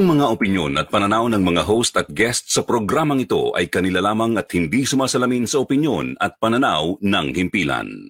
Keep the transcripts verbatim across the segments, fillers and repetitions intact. Ang mga opinyon at pananaw ng mga host at guest sa programang ito ay kanila lamang at hindi sumasalamin sa opinyon at pananaw ng himpilan.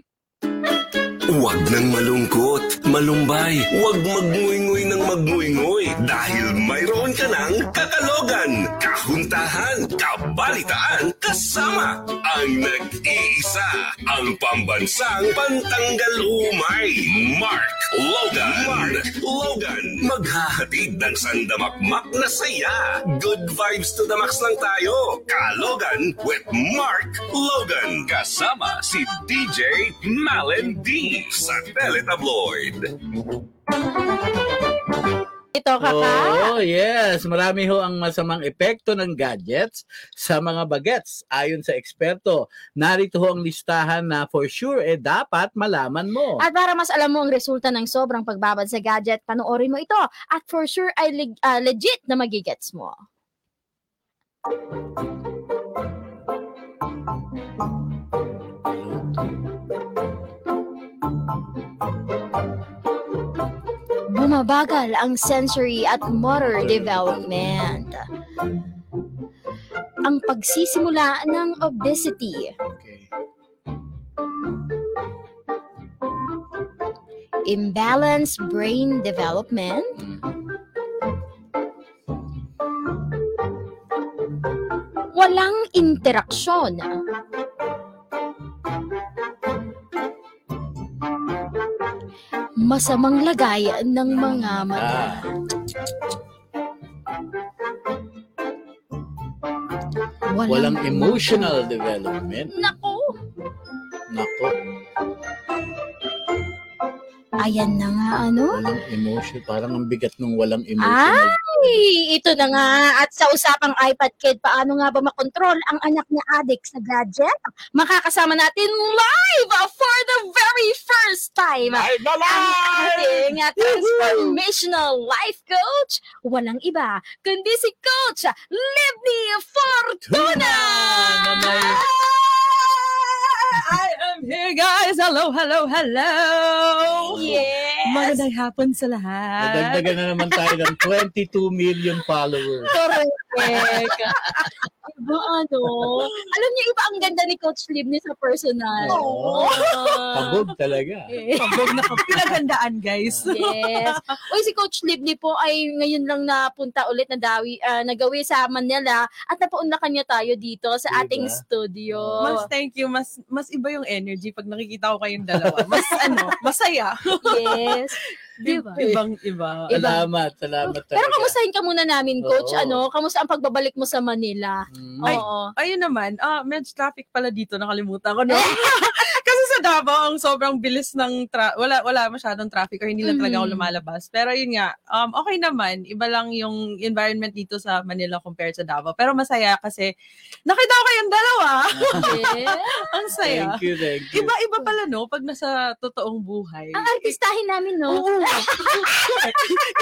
Huwag nang malungkot, malumbay, huwag magnguingoy ng magnguingoy dahil mayroon ka ng kakalogan, kahuntahan, kabalitaan, kasama ang nag-iisa, ang pambansang pantanggal umay, Mark Logan. Mark Logan, maghahatid ng sandamakmak na saya. Good vibes to the max lang tayo. Kakalogan with Mark Logan. Kasama si D J Malen Dy. Sa Teletabloid. Ito ka ka? Oh, yes. Marami ho ang masamang epekto ng gadgets sa mga bagets. Ayon sa eksperto, narito ho ang listahan na for sure eh dapat malaman mo. At para mas alam mo ang resulta ng sobrang pagbabad sa gadget, panoorin mo ito. At for sure ay leg- uh, legit na magigets mo. Bumabagal ang sensory at motor development. Ang pagsisimula ng obesity. Imbalanced brain development. Walang interaksyon. Masamang lagay ng mga mata. Walang, Walang emotional mata. Development. Nako! Nako. Ayan na nga, ano? Walang emotion. Parang ang bigat nung walang emotional. Ay! Ito na nga. At sa usapang iPad Kid, paano nga ba makontrol ang anak na addict sa gadget? Makakasama natin live for the very first time. Live na live! Ang ating transformational life coach, walang iba, kundi si Coach Libni Fortuna! I am here, guys. Hello, hello, hello. Yes. Magandang hapon sa lahat. Nadagdagan na naman tayo ng twenty-two million followers. Correct. Iba ano? Alam niyo, iba ang ganda ni Coach Libni sa personal. Oo. Pagod talaga. Pagod na pinagandaan, guys. Yes. Uy, si Coach Libni po ay ngayon lang napunta ulit na dawi, uh, nagawi sa Manila at napaunlakan niya tayo dito sa ating diba? Studio. Mas thank you. Mas mas iba yung energy pag nakikita ko kayong dalawa. Mas ano, masaya. Yes. Diba? Ibang iba. Salamat, salamat talaga. Pero kamustahin ka muna namin, Coach. Oo. Ano, kamusta ang pagbabalik mo sa Manila? Mm. Ay, oo. Ayun naman. Ah, med traffic pala dito. Nakalimutan ko, no? Kasi sa Davao, ang sobrang bilis ng tra- wala wala masyadong traffic or hindi lang mm. talaga ako lumalabas. Pero yun nga, um, okay naman. Iba lang yung environment dito sa Manila compared sa Davao. Pero masaya kasi nakita ko kayong dalawa. Yeah. Ang saya. Thank you, thank you. Iba-iba pala, no? Pag nasa totoong buhay. Ang artistahin namin, no? Oo.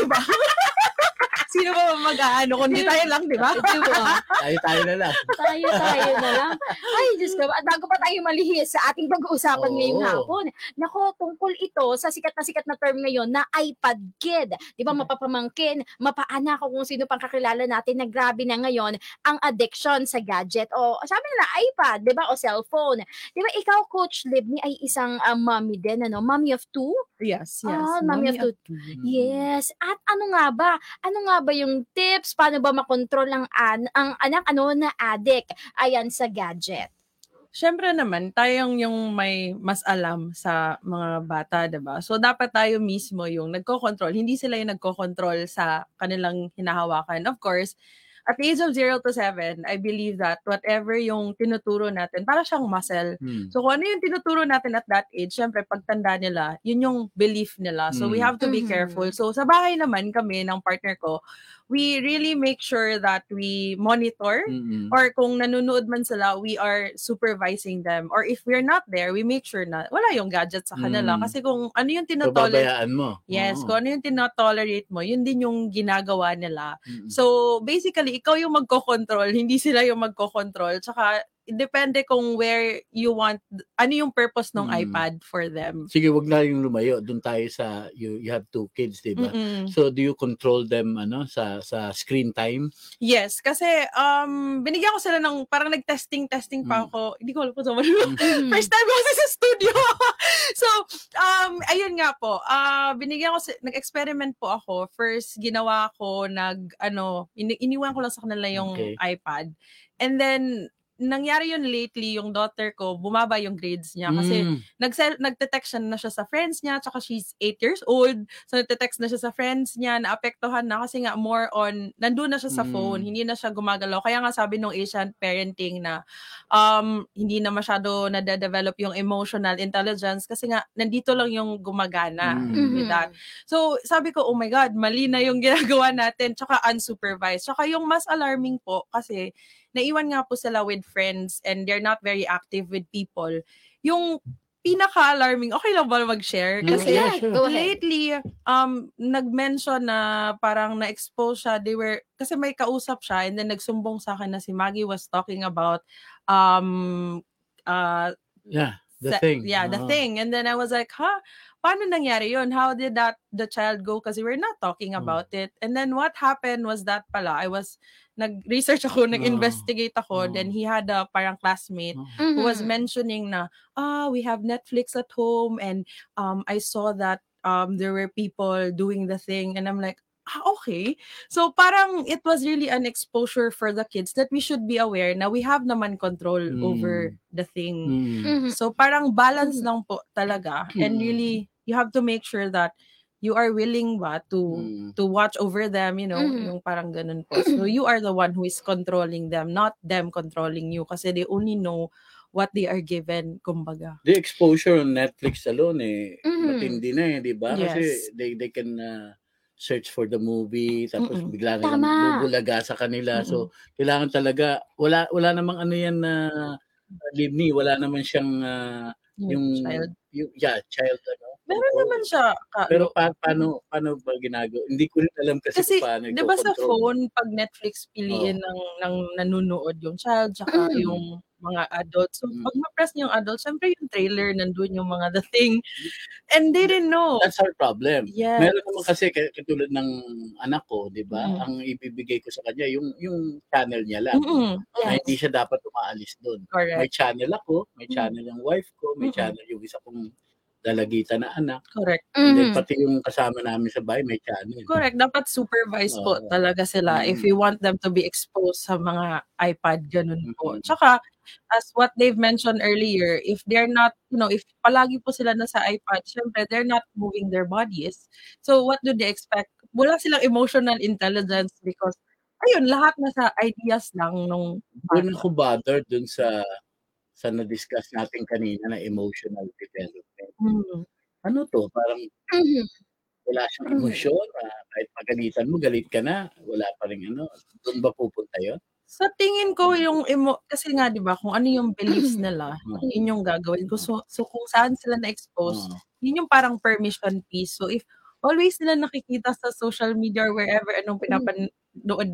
Iba. Sino ba mag-aano? Kundi tayo lang, di ba? Tayo-tayo na lang. Tayo-tayo na lang. Ay, Diyos ko. At bago pa tayo malihis sa ating pag-uusapan oh. ngayong hapon. Nako, tungkol ito sa sikat na sikat na term ngayon na iPad Kid. Di ba, mapapamangkin, mapaanak kung sino pang kakilala natin na grabe na ngayon ang addiction sa gadget. O sabi na iPad, di ba? O cellphone. Di ba, ikaw, Coach Libni, ay isang uh, mommy din, ano? Mommy of two? Yes, yes. Oh, mommy, mommy of two. Of two. Yes. At ano nga ba? Ano nga ba yung tips paano ba makontrol ang an- ang anak ano na addict ayan sa gadget? Siyempre naman, tayong yung may mas alam sa mga bata, diba? So, dapat tayo mismo yung nagko-control. Hindi sila yung nagko-control sa kanilang hinahawakan. Of course, at the age of zero to seven, I believe that whatever yung tinuturo natin, para siyang muscle. Hmm. So, kung ano yung tinuturo natin at that age, syempre, pagtanda nila, yun yung belief nila. So, hmm. we have to be mm-hmm. careful. So, sa bahay naman kami ng partner ko, we really make sure that we monitor mm-hmm. or kung nanonood man sila, we are supervising them. Or if we're not there, we make sure na wala yung gadget sa kanila. Mm. Kasi kung ano yung tinotolerate. So, babayaan mo. Yes, oh. kung ano yung tinotolerate mo, yun din yung ginagawa nila. Mm-hmm. So, basically, ikaw yung magko-control, hindi sila yung magko-control. Tsaka depende kung where you want, ano yung purpose ng mm. iPad for them. Sige, wag na yung lumayo. Doon tayo sa, you, you have two kids, diba? Mm-mm. So, do you control them ano sa sa screen time? Yes, kasi um, binigyan ko sila ng, parang nag-testing-testing pa ako. Mm. Hindi ko alam po sa mm. First time ako sa studio. So, um, ayun nga po. Uh, binigyan ko, nag-experiment po ako. First, ginawa ko, nag, ano, in- iniwan ko lang sa kanila yung okay. iPad. And then, nangyari yun lately, yung daughter ko, bumaba yung grades niya. Kasi mm. nag- nagte-text na siya sa friends niya, tsaka she's eight years old. So, nagte-text na siya sa friends niya, naapektuhan na kasi nga more on, nandun na siya sa mm. phone, hindi na siya gumagalaw. Kaya nga sabi nung Asian parenting na um, hindi na masyado nade-develop yung emotional intelligence kasi nga, nandito lang yung gumagana mm. with that. So, sabi ko, oh my God, mali na yung ginagawa natin, tsaka unsupervised. Tsaka yung mas alarming po, kasi naiwan nga po sila with friends and they're not very active with people. Yung pinaka-alarming, okay lang ba mag-share? Kasi yeah, sure. lately, um, nag-mention na parang na-expose siya. They were, kasi may kausap siya and then nagsumbong sa akin na si Maggie was talking about um, uh, yeah, the sa, thing. Yeah, uh-huh. the thing. And then I was like, huh? Paano nangyari yun? How did that the child go? Kasi we're not talking about oh. it. And then what happened was that pala, I was, nag-research ako, nag-investigate ako. Oh. Then he had a parang classmate oh. who was mentioning na, ah, oh, we have Netflix at home. And um, I saw that um, there were people doing the thing. And I'm like, ah, okay. So parang it was really an exposure for the kids that we should be aware na we have naman control mm. over the thing. Mm. So parang balance lang po talaga. Mm. And really, you have to make sure that you are willing ba to mm. to watch over them, you know, mm. yung parang ganun po. So you are the one who is controlling them, not them controlling you, kasi they only know what they are given, kumbaga. The exposure on Netflix alone, eh, mm. matindi na eh, di ba? Yes. Kasi they, they can... Uh... search for the movie, tapos Mm-mm. bigla na bubulaga sa kanila. Mm-mm. So, kailangan talaga, wala wala namang ano yan na uh, Libni, wala naman siyang uh, yung, child. Yung, yeah, child. Ano? Meron oh, naman siya. Ka- pero pa- paano, paano ba ginagawa? Hindi ko rin alam kasi, kasi paano ito. Kasi, diba sa phone, pag Netflix piliin oh. ng, ng nanonood yung child, tsaka mm. yung mga adults. So, mm. pag ma-press niyo yung adults, syempre yung trailer, nandun yung mga the thing. And they didn't know. That's our problem. Yes. Meron naman kasi, katulad ng anak ko, di ba? Mm. Ang ibibigay ko sa kanya, yung yung channel niya lang. Yes. Na hindi siya dapat umaalis doon. May channel ako, may channel mm. yung wife ko, may mm-hmm. channel yung isa kong dalagitan na anak. Correct. And then, pati yung kasama namin sa bahay, may channel. Correct. Dapat supervise oh. po talaga sila mm. if you want them to be exposed sa mga iPad, ganun mm. po. Tsaka, as what they've mentioned earlier, if they're not, you know, if palagi po sila nasa iPad, syempre, they're not moving their bodies. So, what do they expect? Wala silang emotional intelligence because, ayun, lahat nasa ideas lang nung... Doon ako bothered dun sa, sa na-discuss natin kanina na emotional development. Mm-hmm. Ano to? Parang mm-hmm. wala siyang emosyon. Uh, kahit magalitan mo, galit ka na. Wala pa rin ano. Doon ba pupunta yun? Sa tingin ko yung emo- kasi nga 'di ba kung ano yung beliefs nila, mm-hmm. yun yung gagawin ko. So, so kung saan sila na-expose, mm-hmm. yun yung parang permission piece. So if always nila nakikita sa social media or wherever anong pinapanood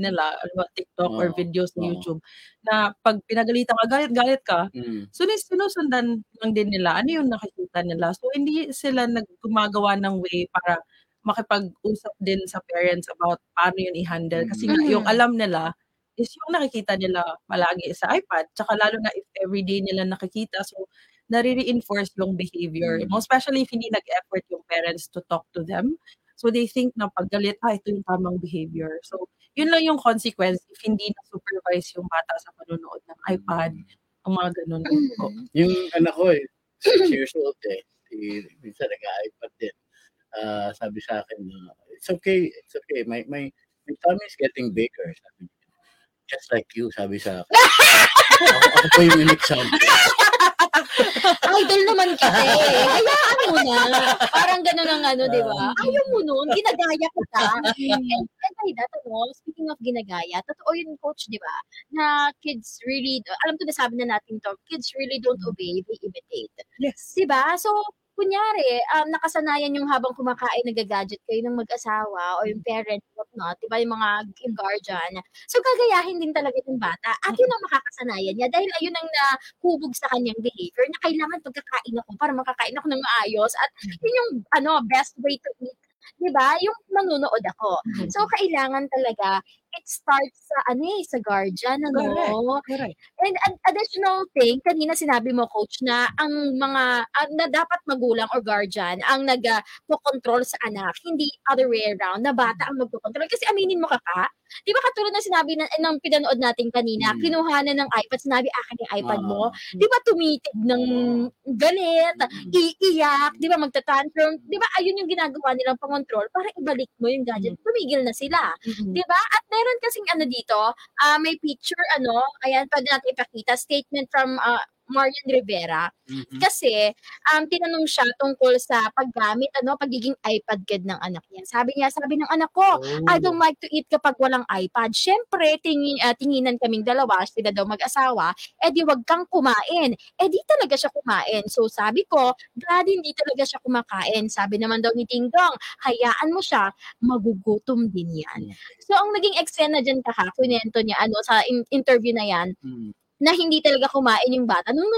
nila, TikTok mm-hmm. or videos sa mm-hmm. YouTube, na pag pinagalitan ka, galit-galit ka, mm-hmm. sinusundan lang din nila ano yung nakikita nila. So hindi sila naggumagawa ng way para makipag-usap din sa parents about paano yun i-handle kasi mm-hmm. yung alam nila is yung nakikita nila palagi sa iPad. Tsaka lalo na if everyday nila nakikita. So, nare-reinforce yung behavior. Mm-hmm. Especially if hindi nag-effort yung parents to talk to them. So, they think na pag galit, ah, ito yung tamang behavior. So, yun lang yung consequence if hindi na-supervise yung bata sa panunood ng iPad. Mm-hmm. Ang mga ganun. Mm-hmm. Yung anak ko, eh, six years old eh. Minsan nag-iPad din. Uh, sabi sa akin, it's okay, it's okay. My, my, my tummy is getting bigger. Sabi just like you, sabi sa akin. ako, ako po yung in-example. Idol naman kasi. Hayaan mo na. Parang gano'n ang ano, di ba? Ayaw mo nun, ginagaya kita. And, and by that, ano, speaking of ginagaya, totoo yun, coach, di ba? Na kids really, alam to na sabi na natin to, kids really don't obey, they imitate. Yes. Di ba? So, kunyari, um, nakasanayan yung habang kumakain, nag-gadget kayo ng mag-asawa o yung parent, whatnot, diba yung mga guardian. So, gagayahin din talaga yung bata. At yun ang makakasanayan niya dahil ayun ang nahubog sa kanyang behavior na kailangan pagkakain ako para makakain ako ng maayos. At yun yung ano, best way to eat, diba? Yung manunood ako. So, kailangan talaga it starts sa ano eh, sa guardian, ano? Correct, correct. And an additional thing, kanina sinabi mo, Coach, na ang mga, uh, na dapat magulang or guardian ang nag-control sa anak, hindi other way around, na bata ang mag-control. Kasi aminin mo, kaka, di ba katulad na sinabi ng, ng pinanood natin kanina, mm. kinuha na ng iPad, sinabi, akin yung iPad mo, uh, di ba tumitig ng galit, mm. iiyak, di ba magtatantrum, di ba ayun yung ginagawa nilang pangontrol para ibalik mo yung gadget, tumigil na sila. Mm-hmm. Di ba? At meron kasing ano dito, uh, may picture, ano, ayan, pwede natin ipakita, statement from uh, Marian Rivera. Mm-hmm. Kasi, um, tinanong siya tungkol sa paggamit, ano, pagiging iPad kid ng anak niya. Sabi niya, sabi ng anak ko, oh. I don't like to eat kapag walang iPad. Siyempre, tingin, uh, tinginan kaming dalawa, sila daw mag-asawa, edi wag kang kumain. Edi talaga siya kumain. So, sabi ko, daddy, hindi talaga siya kumakain. Sabi naman daw ni Ting Dong, hayaan mo siya, magugutom din yan. So, ang naging eksena dyan kaka, kunento niya, ano, sa in- interview na yan, mm. na hindi talaga kumain yung bata. Nung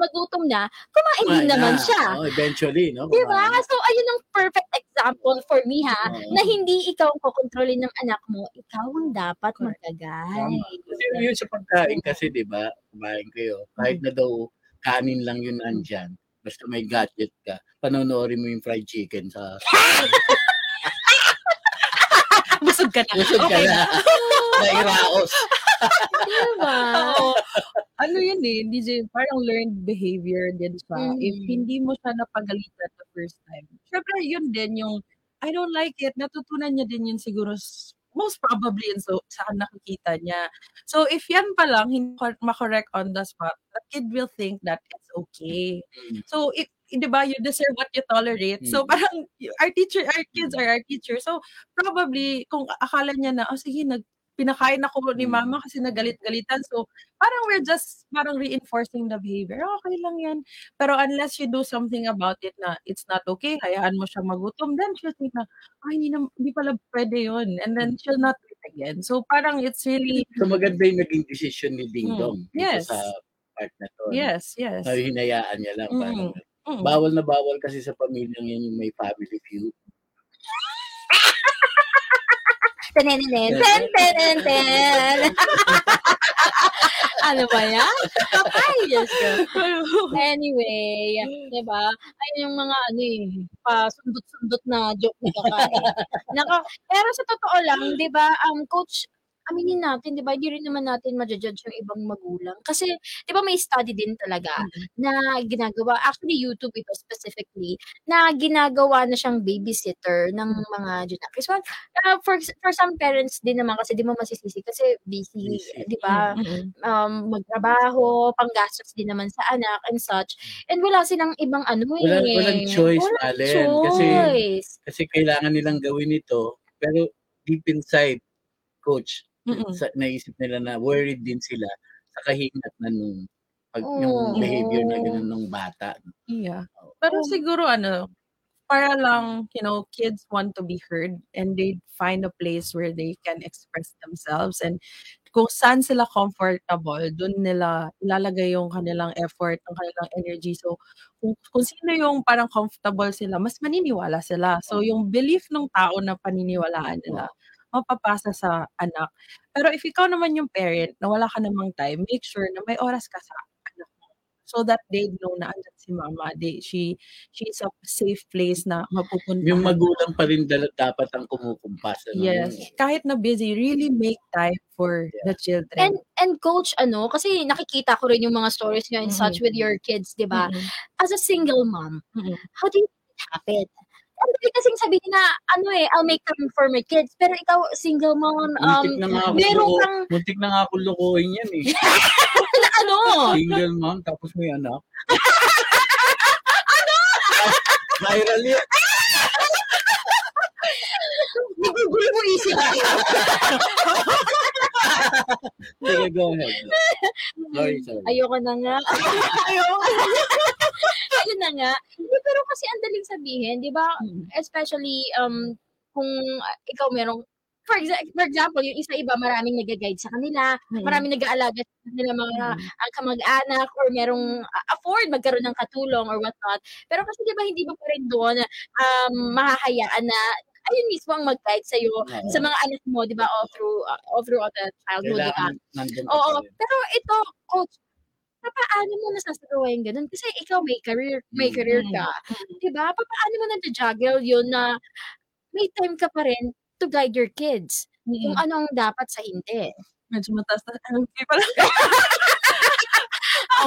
nagutom na, kumain din naman siya. Oh, eventually, no? Diba? So, ayun ang perfect example for me, ha? Oh. Na hindi ikaw ang kukontrolin ng anak mo, ikaw ang dapat magagay. Kasi yun sa pagkain kasi, diba? Kumain kayo. Kahit na daw kanin lang yun andyan, basta may gadget ka, panonoorin mo yung fried chicken sa... Busog ka na. Busog okay. ka na. Nairaos. Diba? Oo. Ano yun eh, D J, parang learned behavior din siya. Mm-hmm. If hindi mo siya napagalitan the first time. Siyempre, yun din yung, I don't like it, natutunan niya din yun siguro, most probably, and so, saan nakikita niya. So, if yan pa lang, hindi makorrect on the spot, the kid will think that it's okay. Mm-hmm. So, if, diba, you deserve what you tolerate. Mm-hmm. So, parang, our teacher, our kids are our teacher. So, probably, kung akala niya na, oh, sige, nag, pinakain ako ni mama kasi nagalit-galitan. So, parang we're just parang reinforcing the behavior. Okay lang yan. Pero unless you do something about it na it's not okay, hayaan mo siya magutom, then she'll think na, ay, hindi, na, hindi pala pwede yun. And then she'll not do it again. So, parang it's really... So, maganda yung naging decision ni Ding Dong. Hmm. Yes. Sa part na to. Yes, yes. So, hinayaan niya lang. Parang, mm. Bawal na bawal kasi sa pamilyang yan yung may family feud. Tenenenen, ten, ten, ten. Ano ba yan? Ay, yes ko. Anyway, diba? Ayun yung mga, ano eh, pasundot-sundot na joke na kakain. Naka, pero sa totoo lang, diba, um, Coach, aminin natin, diba, hindi rin naman natin ma-judge yung ibang magulang. Kasi, diba, may study din talaga mm-hmm. na ginagawa, actually YouTube ito specifically, na ginagawa na siyang babysitter ng mga Junakis. Well, Uh, for for some parents din naman kasi di mo masisisi kasi busy, di ba? Um, magtrabaho, panggastos din naman sa anak and such. And wala silang ibang ano eh. Walang, walang choice, walang Alen. Choice. Kasi, kasi kailangan nilang gawin ito. Pero deep inside, Coach, sa, naisip nila na worried din sila sa kahinat na nung pag, oh. yung behavior na ganun nung bata. Yeah. Pero oh. siguro ano, para lang, you know, kids want to be heard and they find a place where they can express themselves and kung saan sila comfortable, dun nila ilalagay yung kanilang effort, ang kanilang energy. So, kung, kung sino yung parang comfortable sila, mas maniniwala sila. So, yung belief ng tao na paniniwalaan nila, mapapasa sa anak. Pero if ikaw naman yung parent na wala ka namang time, make sure na may oras ka sa so that they know na andyan si mama, they, she she's a safe place na mapupuntahan. Yung magulang pa rin dapat ang kumukumpas. Ano? Yes. Kahit na busy, really make time for yeah. the children. And and Coach, ano, kasi nakikita ko rin yung mga stories niyo and mm-hmm. such with your kids, di ba? Mm-hmm. As a single mom, mm-hmm. how do you make it happen? Ang dali kasing sabihin na, ano eh, I'll make time for my kids. Pero ikaw, single mom, um, meron kang... Muntik na nga akong lukuhin yan eh. Na ano? Single mom, tapos may anak. Ano? Viral yan. Hindi mo isip. Sige, go ahead. Sorry, sorry. Ayoko na nga. Ayoko na nga. Ayun na nga. Hindi pero kasi ang daling sabihin, di ba? Hmm. Especially, um, kung uh, ikaw merong, for, exa- for example, yung isa-iba, maraming nag-guide sa kanila, hmm. maraming nag-aalaga sa kanila mga hmm. uh, kamag-anak, or merong uh, afford magkaroon ng katulong or whatnot. Pero kasi di ba, hindi ba pa rin doon um, mahahayaan na ayun mismo ang mag-guide sa'yo, yeah, sa mga anak mo, di ba, all through, uh, all throughout the childhood, di ba? Oo, pero ito, coach, paano mo nasasagawin ganun? Kasi ikaw may career, may mm-hmm. career ka, di ba? Paano mo nandajuggle yun na may time ka pa rin to guide your kids mm-hmm. kung anong dapat sa hindi? Medyo matas na L P pala.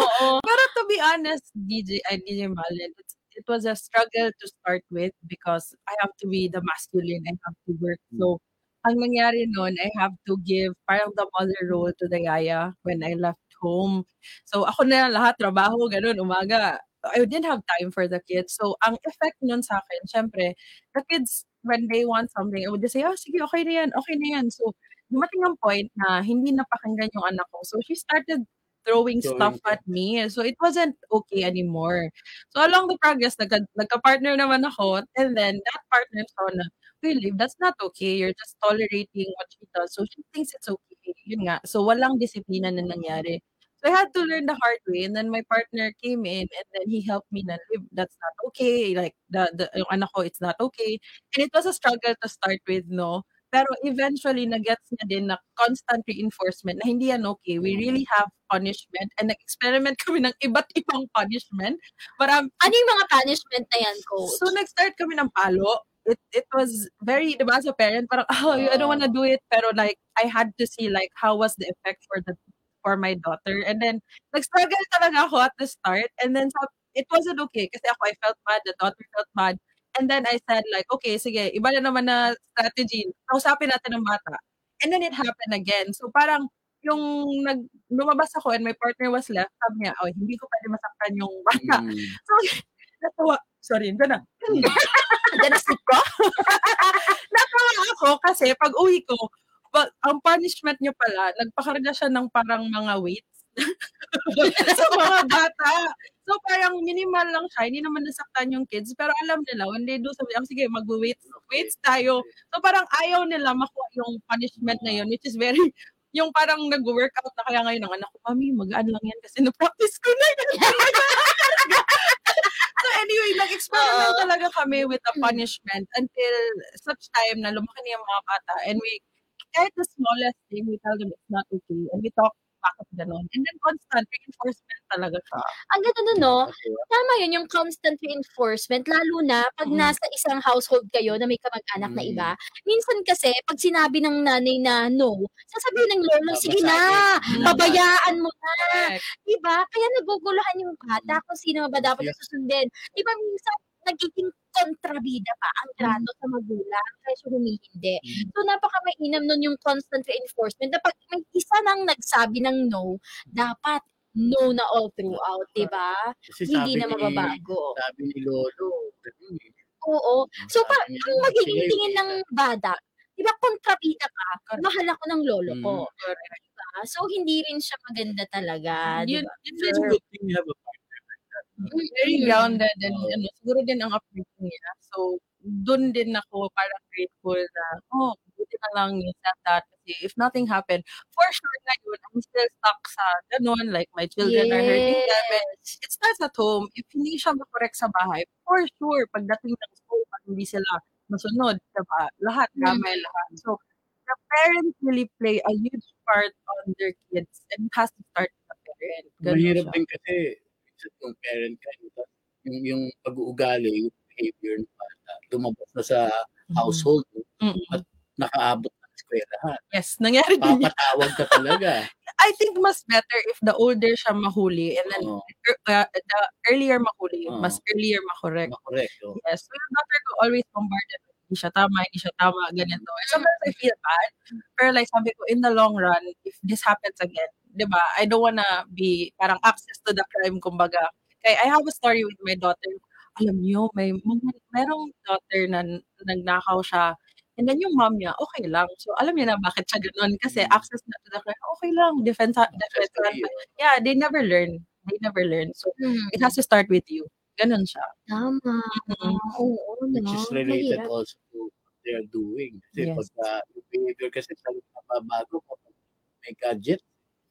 Oo. Pero to be honest, D J, uh, D J Malen, it's It was a struggle to start with because I have to be the masculine. I have to work. So, ang nangyari noon, I have to give parang the mother role to the yaya when I left home. So, ako na lahat, trabaho, ganun, umaga. I didn't have time for the kids. So, ang effect nun sa akin, syempre, the kids, when they want something, I would just say, oh, sige, okay na yan, okay na yan. So, dumating ang point na hindi napakinggan yung anak ko. So, she started throwing stuff at me. So, it wasn't okay anymore. So, along the progress, nagka, nagka-partner naman ako. And then, that partner saw na, hey, Liv, that's not okay. You're just tolerating what she does. So, she thinks it's okay. Yun nga. So, walang disiplina na nangyari. So, I had to learn the hard way. And then, my partner came in and then he helped me na, Liv, that's not okay. Like, the, the, yung anak ko, it's not okay. And it was a struggle to start with, no? Pero eventually, nag-gets niya din na constant reinforcement na hindi yan okay. We really have punishment and nag-experiment kami ng iba't ibang punishment. But, um, ano yung mga punishment na yan, coach? So, nag-start kami ng palo. It it was very, diba, as a parent, parang, oh, yeah, I don't wanna do it. Pero like, I had to see like, how was the effect for the for my daughter. And then, nag-struggle talaga ako at the start. And then, so, it wasn't okay. Kasi ako, I felt mad. The daughter felt mad. And then I said like, okay, sige, iba na naman na strategy. Kausapin natin ng bata. And then it happened again. So parang yung nag, lumabas ako and my partner was left, sabi niya, oh, hindi ko pwede masaktan yung bata. Mm. So, natawa. Sorry, hindi na. Hindi na sleep ko. Natawa ako kasi pag uwi ko, pag, ang punishment niya pala, nagpakarga siya ng parang mga weights sa mga bata. So, parang minimal lang siya. Hindi naman nasaktan yung kids. Pero alam nila, when they do something, oh, sige, mag-weights. Weights tayo. So, parang ayaw nila makuha yung punishment na yun, which is very, yung parang nag-workout na kaya ngayon ng anak ko, mami, magaan lang yan kasi na-practice ko na yan. So, anyway, nag-experiment uh, talaga kami with the punishment until such time na lumaki niya mga bata. And we, kahit the smallest thing, we tell them it's not okay. And we talk bakit gano'n. And then constant reinforcement talaga siya. Ang gano'n, no? Tama yun, yung constant reinforcement, lalo na pag mm. nasa isang household kayo na may kamag-anak mm. na iba. Minsan kasi, pag sinabi ng nanay na no, sasabihin ng lolo, sige na, pabayaan mo na. Diba? Kaya naguguluhan yung bata kung sino ba dapat susundin. Diba minsan, nagiging kontrabida pa ang trato sa magulang kasi humihindi. So, napaka-mainam nun yung constant reinforcement na pag may isa nang nagsabi ng no, dapat no na all throughout, diba? Kasi hindi na mababago. Ni, sabi ni Lolo. Oo. So, parang ang magiging tingin ng bata, diba, kontrabida ka, mahal ako ng lolo ko. Mm. Diba? So, hindi rin siya maganda talaga. Diba? It's a good thing you have a very grounded and ano, siguro din ang upbringing niya. So, doon din ako parang grateful na, oh, buti na lang yun at that. Kasi if nothing happened, for sure na yun, I'm still stuck sa ganun. Like, my children yes. are hurting them. And it starts at home. If hindi siya makorek sa bahay, for sure, pagdating ng school, pag hindi sila masunod, diba? Lahat, gamay mm-hmm. lahat. So, the parents really play a huge part on their kids and it has to start with the parent. Mahirap din kasi yung parent ka, yung, yung pag-uugali, yung behavior ng bata, lumabas na sa household mm-hmm. at nakaabot ng eskwelahan. Yes, nangyari din. Papatawag ka talaga. I think mas better if the older siya mahuli and then oh. uh, the earlier mahuli, oh. mas earlier makorek. Makorek, oh. Yes, so yung daughter ko always bombarded with, hindi siya tama, hindi siya tama, ganito. And sometimes I feel bad, pero like sabi ko, in the long run, if this happens again, diba, I don't wanna be parang access to the crime, kumbaga. Kaya I have a story with my daughter. Alam niyo, may merong daughter na nagnakaw siya. And then yung mom niya, okay lang. So alam niya na bakit siya ganoon. Kasi access na to the crime, okay lang. Defense, defense. Yeah, they never learn. They never learn. So mm-hmm. it has to start with you. Ganon siya. Tama. Mm-hmm. Oo, no? Which is related Mahirap. also to what they are doing. Kasi yes. pagka yung behavior kasi sa nababago kapag may gadget.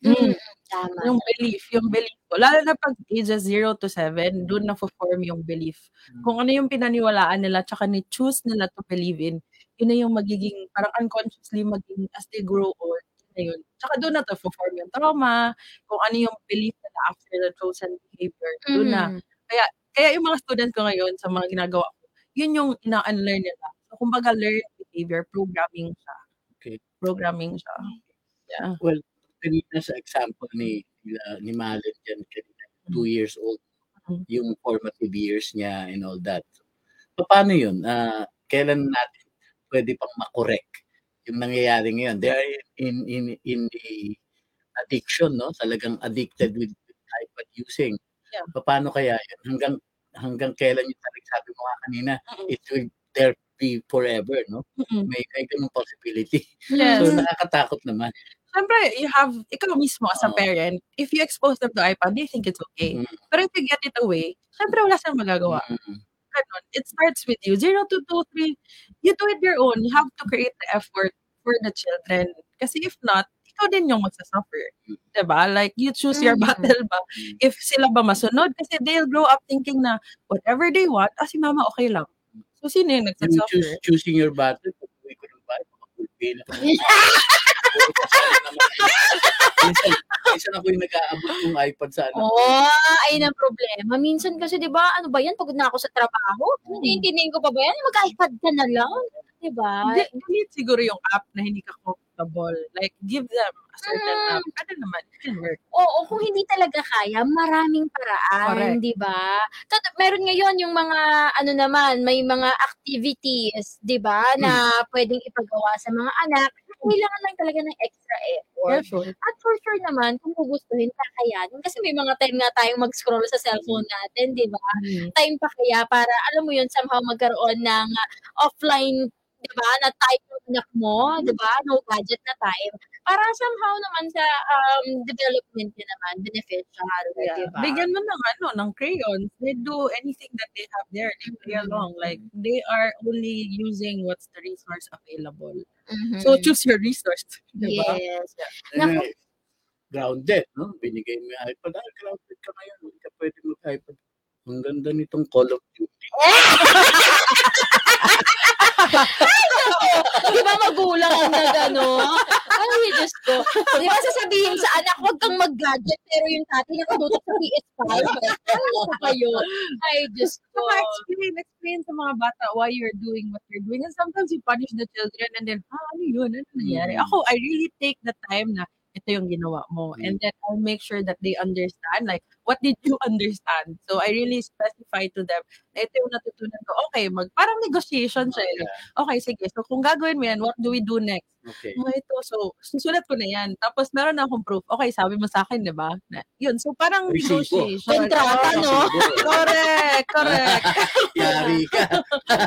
Mm-hmm. Tama. Yung belief, yung belief ko. Lalo na pag ages zero to seven, doon na-form yung belief. Mm-hmm. Kung ano yung pinaniwalaan nila, tsaka ni-choose nila to believe in, yun na yung magiging, parang unconsciously magiging as they grow old. Ayun. Tsaka doon na to form yung trauma, kung ano yung belief nila after the chosen behavior. Doon mm-hmm. na. Kaya kaya yung mga students ko ngayon sa mga ginagawa ko, yun yung ina-unlearn nila. So, kumbaga learn behavior, programming siya. Okay. Programming siya. Yeah. Well, kanina sa example ni uh, ni Malen dyan, kanina, two years old, mm-hmm. yung formative years niya and all that. So, paano yun? Uh, kailan natin pwede pang makorek yung nangyayari ngayon? They are in in in the addiction, no? Talagang addicted with iPad using. Yeah. Paano kaya yun? Hanggang hanggang kailan yung talagang sabi mo nga kanina, mm-hmm. it will there be forever, no? Mm-hmm. May may ganung possibility. Yes. So nakakatakot naman. Siyempre, you have, ikaw mismo as a parent, if you expose them to iPad, they think it's okay. Mm-hmm. Pero if you get it away, siyempre wala silang magagawa. Mm-hmm. It starts with you. Zero to two, three, you do it your own. You have to create the effort for the children. Kasi if not, ikaw din yung magsasuffer. Diba? Like, you choose your battle ba? If sila ba masunod? Kasi they'll grow up thinking na whatever they want, ah, si mama okay lang. So, sino yung nagsasuffer? You choose, choosing your battle, pag uwi ko ng bahay, makapulpil. minsan, minsan ako yung nag-aabot ng iPad sa anak. Oo, ayun ang problema. Minsan kasi, di ba, ano ba yan? Pagod na ako sa trabaho. Hmm. Hindi ko pa ba yan? Mag-iPad ka na lang. Di ba? Delete siguro yung app na hindi ka comfortable. Like, give them a certain hmm. app. Ano naman? It can work. Oo, kung hindi talaga kaya, maraming paraan. Di ba? Meron ngayon yung mga, ano naman, may mga activities, di ba, hmm. na pwedeng ipagawa sa mga anak. Kailangan lang talaga ng extra effort. Yeah, sure. At for sure naman, kung gugustuhin, kakayanin. Kasi may mga time nga tayong mag-scroll sa cellphone natin, di ba? Mm-hmm. Time pa kaya para, alam mo yun, somehow magkaroon ng offline, di ba, na time anak mo, di ba? No gadget na time. Para somehow naman sa um, development niya naman, benefit siya. Yeah. Diba? Bigyan mo ng ano, ng crayons. They do anything that they have there. They play along. Like, they are only using what's the resource available. Mm-hmm. So, choose your resource. Diba? Yes. Yeah. Now, grounded, no? Binigay mo yung iPad. Ah, grounded ka ngayon. Hindi ka pwede mag-iPad. Ang ganda nitong Call of Duty. Di ba magulang ang nagano? Ay, Diyos ko. Di ba sasabihin sa anak, huwag kang mag-gadget, pero yung tatay nakatutok sa P S five. Ano pa yun? Ay, Diyos ko. So, explain, explain sa mga bata why you're doing what you're doing. And sometimes you punish the children and then, ah, ano yun? Ano nangyari? Ako, I really take the time na ito yung ginawa mo. And then I'll make sure that they understand, like, what did you understand? So I really specify to them, na ito yung natutunan ko, okay, mag, parang negotiation siya. Okay. okay, sige, so kung gagawin mo yan, what do we do next? Okay. Oh, ito, so susulat ko na yan. Tapos meron na akong proof. Okay, sabi mo sa akin, di ba? Yun, so parang ay, negotiation. Kontrata, no? correct, correct. Yari ka.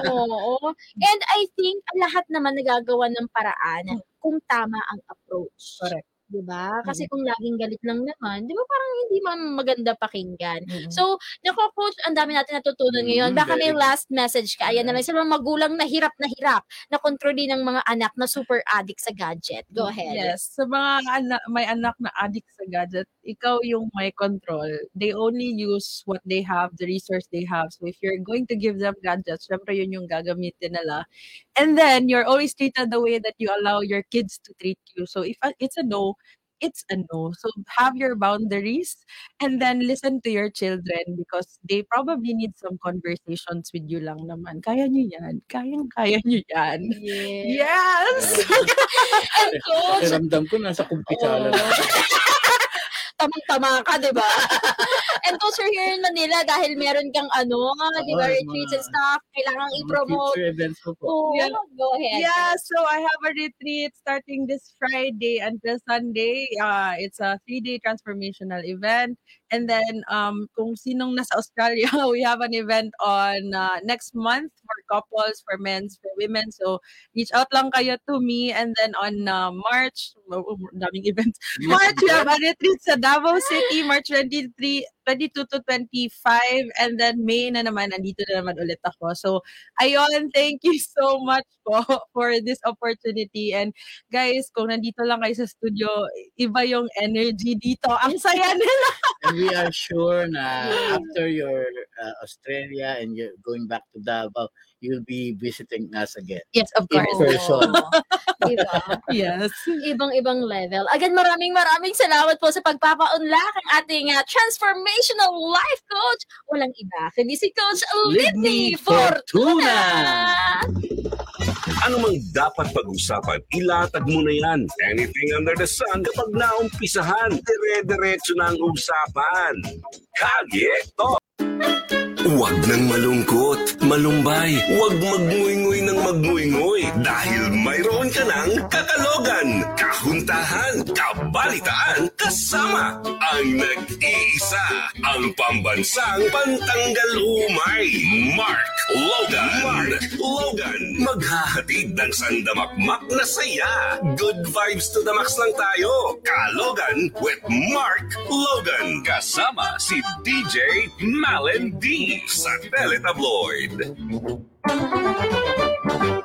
Oo. And I think, lahat naman nagagawa ng paraan kung tama ang approach. Correct. Diba? Kasi kung laging galit lang naman, diba parang hindi man maganda pakinggan. Mm-hmm. So, nako coach, ang dami natin natutunan ngayon. Baka may last message ka. Ayan na lang. Sa mga magulang na hirap na hirap na kontrolin ng mga anak na super addict sa gadget. Go ahead. Yes. Sa mga anak, may anak na addict sa gadget, ikaw yung may control. They only use what they have, the resource they have. So, if you're going to give them gadgets, syempre yun yung gagamitin nila. And then, you're always treated the way that you allow your kids to treat you. So, if it's a no, it's a no. So have your boundaries and then listen to your children because they probably need some conversations with you lang naman. Kaya nyo yan. Kayang-kaya nyo yan. Yes! Yes! Naramdam ko, nasa kumpisala. Tamang-tama ka, diba? And also here in Manila, dahil meron kang ano, oh, diba, retreats and stuff, kailangang i-promote. Oh, yeah. Go ahead. Yeah, so I have a retreat starting this Friday until Sunday. Uh, it's a three-day transformational event. And then, um, kung sinong nasa Australia, we have an event on uh, next month for couples, for men's, for women. So, reach out lang kayo to me. And then on uh, March, daming event. March, we have a retreat sa Davao City, March twenty-three, twenty-two to twenty-five. And then May na naman, andito na naman ulit ako. So, ayun, thank you so much po for this opportunity. And guys, kung nandito lang kayo sa studio, iba yung energy dito. Ang saya nila. And we are sure na after your uh, Australia and you're going back to Davao, you'll be visiting us again. Yes, of course. In person. Diba? Yes. Ibang-ibang level. Again, maraming maraming salamat po sa pagpapaunlak ng ating uh, transformational life coach. Walang iba, kundi si Coach Libni Fortuna. Ano mang dapat pag-usapan, ilatag mo na yan. Anything under the sun, kapag naumpisahan, dire-diretso na ang usapan. Kagye to! Huwag nang malungkot, malumbay. Huwag magnguy-nguy ng magnguy-nguy dahil mayroon ka ng kakalogan, kahuntahan, kabalitaan, kasama ang nag-iisa, ang pambansang pantanggal umay, Mark Logan. Mark Logan, maghahatid ng sandamakmak na saya. Good vibes to the max lang tayo. Kalogan with Mark Logan. Kasama si D J Malen Dy sa Teletabloid.